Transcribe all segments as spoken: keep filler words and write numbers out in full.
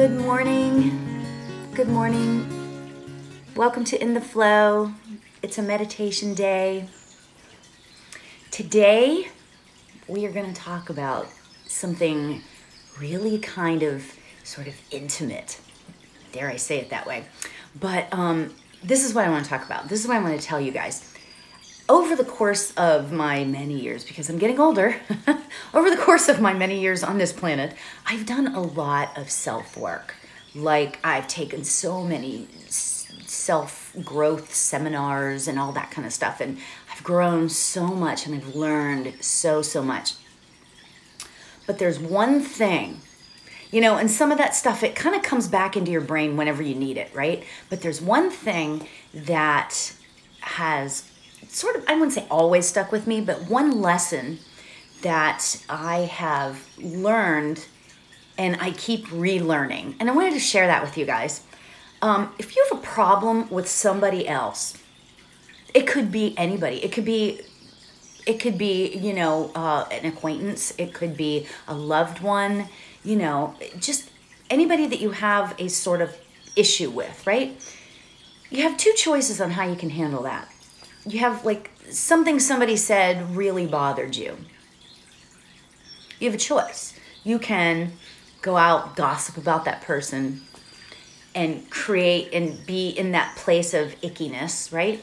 Good morning. Good morning. Welcome to In the Flow. It's a meditation day. Today, we are going to talk about something really kind of sort of intimate. Dare I say it that way. But um, this is what I want to talk about. This is what I want to tell you guys. Over the course of my many years, because I'm getting older, over the course of my many years on this planet, I've done a lot of self-work. Like, I've taken so many self-growth seminars and all that kind of stuff, and I've grown so much, and I've learned so, so much. But there's one thing, you know, and some of that stuff, it kind of comes back into your brain whenever you need it, right? But there's one thing that has sort of, I wouldn't say always stuck with me, but one lesson that I have learned and I keep relearning. And I wanted to share that with you guys. Um, if you have a problem with somebody else, it could be anybody. It could be, it could be, you know, uh, an acquaintance. It could be a loved one, you know, just anybody that you have a sort of issue with, right? You have two choices on how you can handle that. You have like something somebody said really bothered you. You have a choice. You can go out, gossip about that person, and create and be in that place of ickiness, right?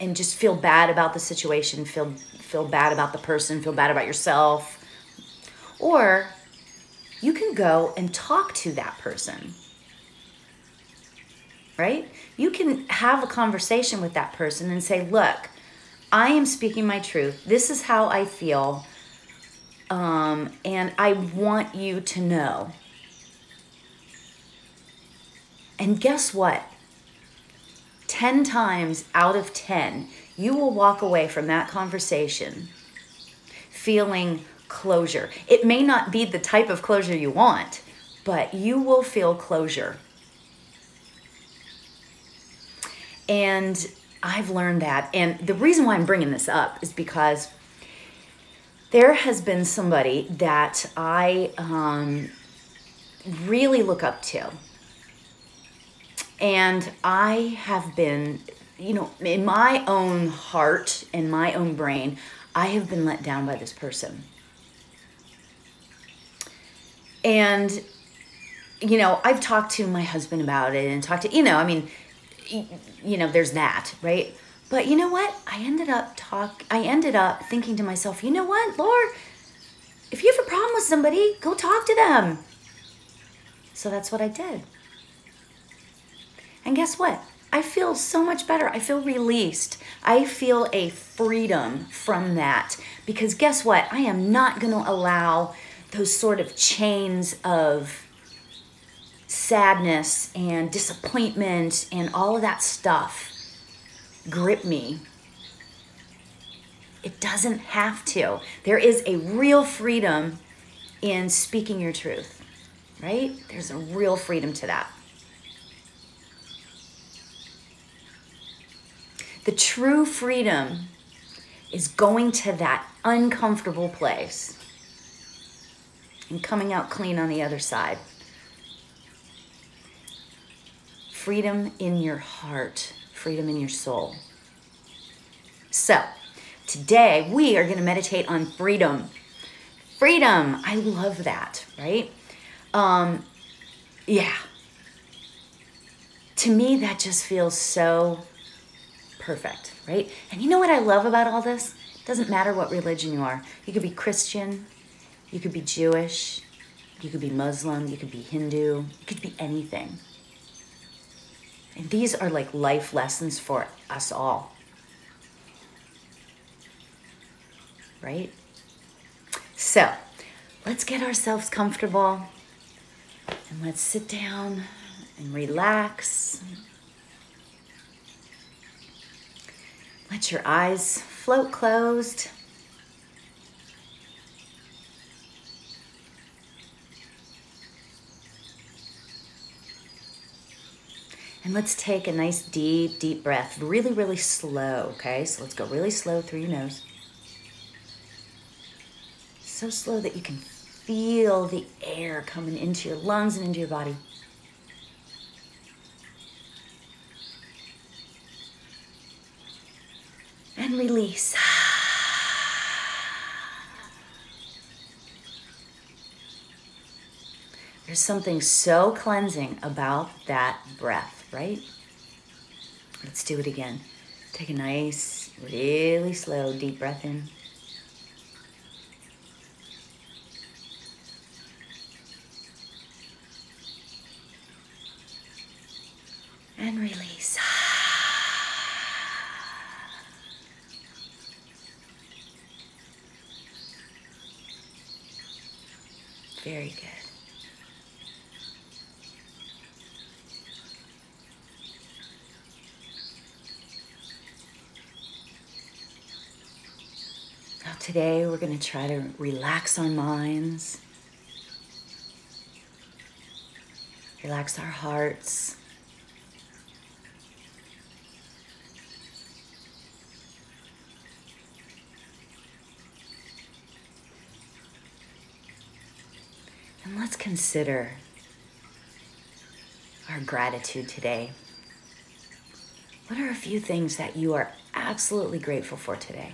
And just feel bad about the situation, feel feel bad about the person, feel bad about yourself. Or you can go and talk to that person. Right? You can have a conversation with that person and say, look, I am speaking my truth. This is how I feel. Um, and I want you to know. And guess what? ten times out of ten, you will walk away from that conversation feeling closure. It may not be the type of closure you want, but you will feel closure. And I've learned that. And the reason why I'm bringing this up is because there has been somebody that I um, really look up to. And I have been, you know, in my own heart and my own brain, I have been let down by this person. And, you know, I've talked to my husband about it and talked to, you know, I mean, you know, there's that, right? But you know what? I ended up talk. I ended up thinking to myself, you know what, Lord, if you have a problem with somebody, go talk to them. So that's what I did. And guess what? I feel so much better. I feel released. I feel a freedom from that. Because guess what? I am not going to allow those sort of chains of sadness and disappointment and all of that stuff grip me. It doesn't have to. There is a real freedom in speaking your truth, right? There's a real freedom to that. The true freedom is going to that uncomfortable place and coming out clean on the other side. Freedom in your heart, freedom in your soul. So, today we are going to meditate on freedom. Freedom, I love that, right? Um, yeah. To me, that just feels so perfect, right? And you know what I love about all this? It doesn't matter what religion you are. You could be Christian, you could be Jewish, you could be Muslim, you could be Hindu, you could be anything. And these are like life lessons for us all, right? So let's get ourselves comfortable and let's sit down and relax. Let your eyes float closed. And let's take a nice deep, deep breath, really, really slow, okay? So let's go really slow through your nose. So slow that you can feel the air coming into your lungs and into your body. and release. There's something so cleansing about that breath, right? Let's do it again. Take a nice, really slow, deep breath in. And release. Very good. Now today we're going to try to relax our minds, relax our hearts, and let's consider our gratitude today. What are a few things that you are absolutely grateful for today?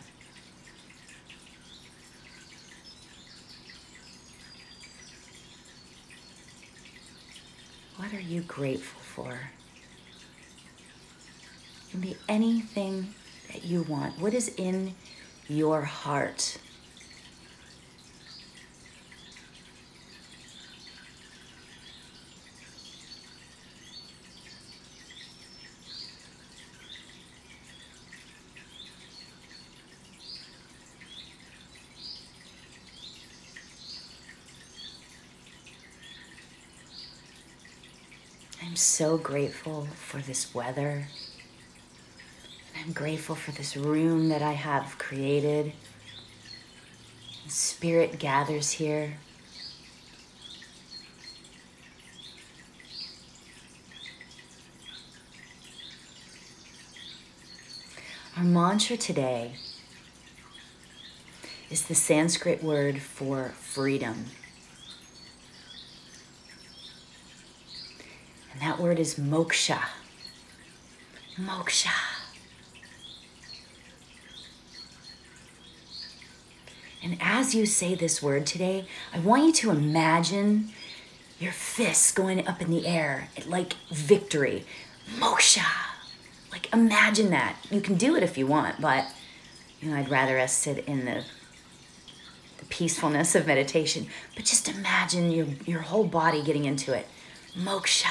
What are you grateful for? It can be anything that you want. What is in your heart? I'm so grateful for this weather. I'm grateful for this room that I have created. Spirit gathers here. Our mantra today is the Sanskrit word for freedom. And that word is moksha. Moksha. And as you say this word today, I want you to imagine your fists going up in the air, like victory. Moksha. Like, imagine that. You can do it if you want, but you know, I'd rather us sit in the, the peacefulness of meditation. But just imagine your, your whole body getting into it. Moksha.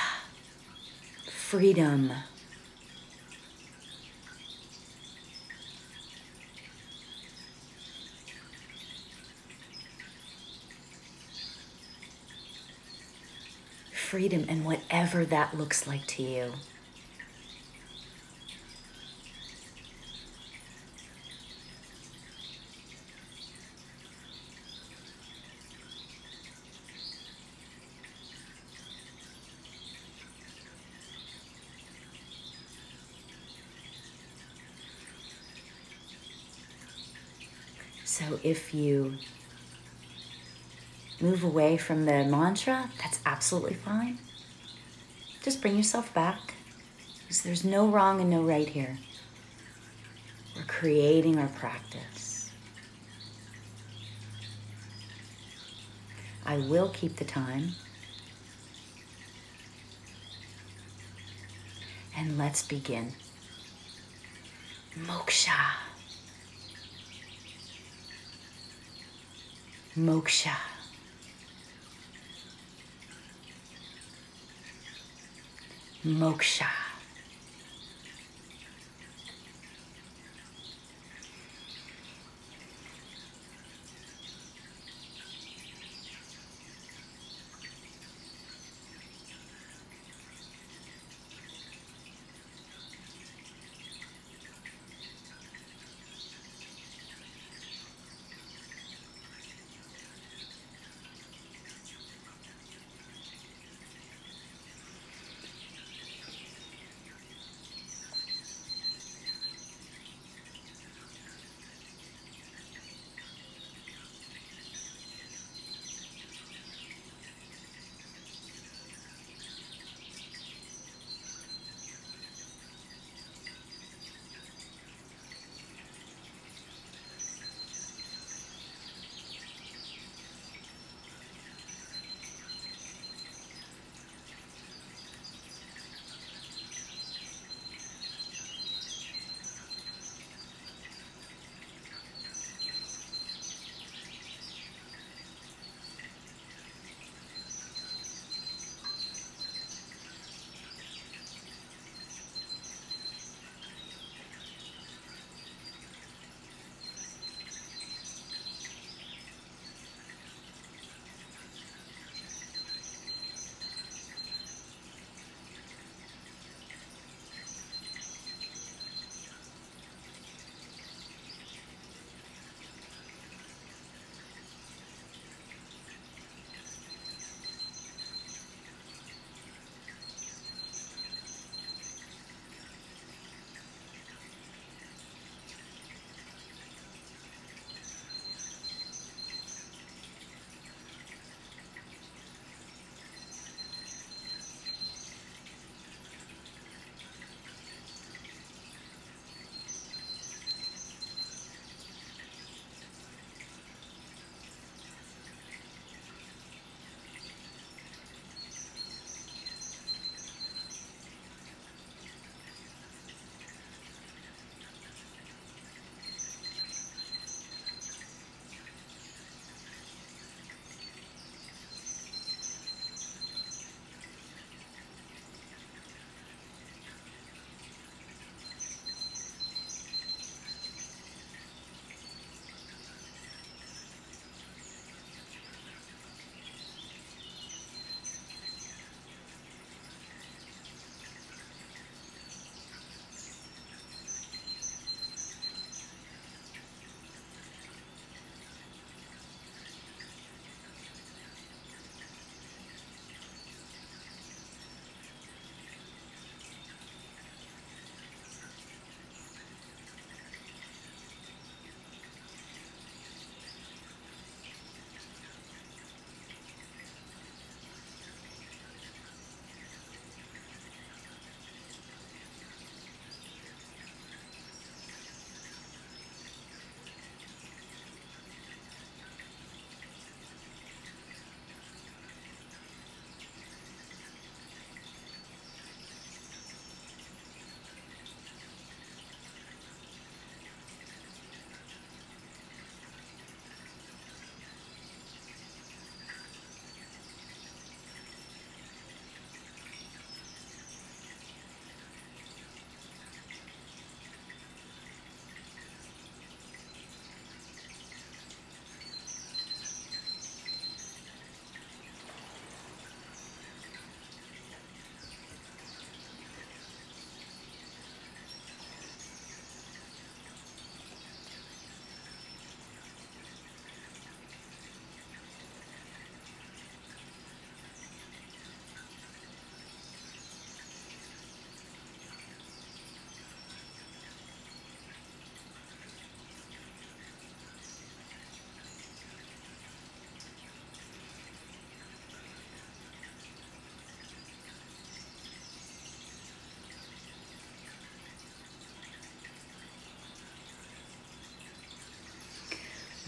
Freedom. Freedom, and whatever that looks like to you. So if you move away from the mantra, that's absolutely fine. Just bring yourself back, because there's no wrong and no right here. We're creating our practice. I will keep the time. And let's begin. Moksha. Moksha. Moksha.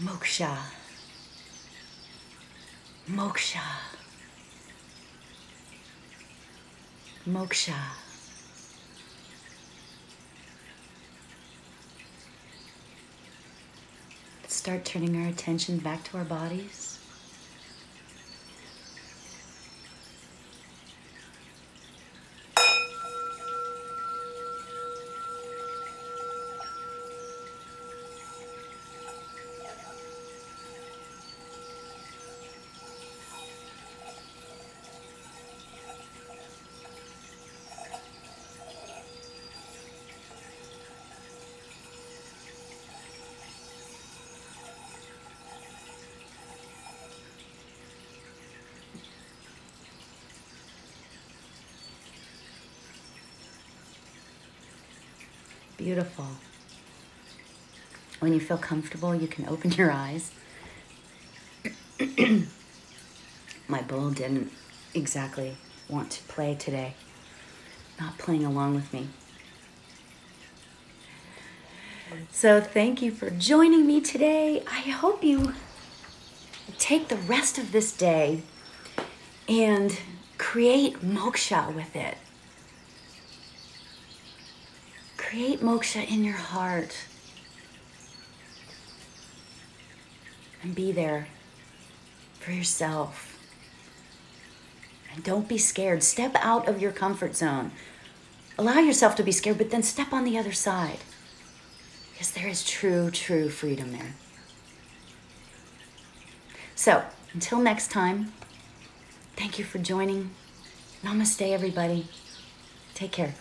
Moksha, moksha, moksha. Let's start turning our attention back to our bodies. Beautiful. When you feel comfortable, you can open your eyes. My bowl didn't exactly want to play today, not playing along with me. So thank you for joining me today. I hope you take the rest of this day and create moksha with it. Create moksha in your heart and be there for yourself. And don't be scared. Step out of your comfort zone. Allow yourself to be scared, but then step on the other side, because there is true, true freedom there. So until next time, thank you for joining. Namaste, everybody. Take care.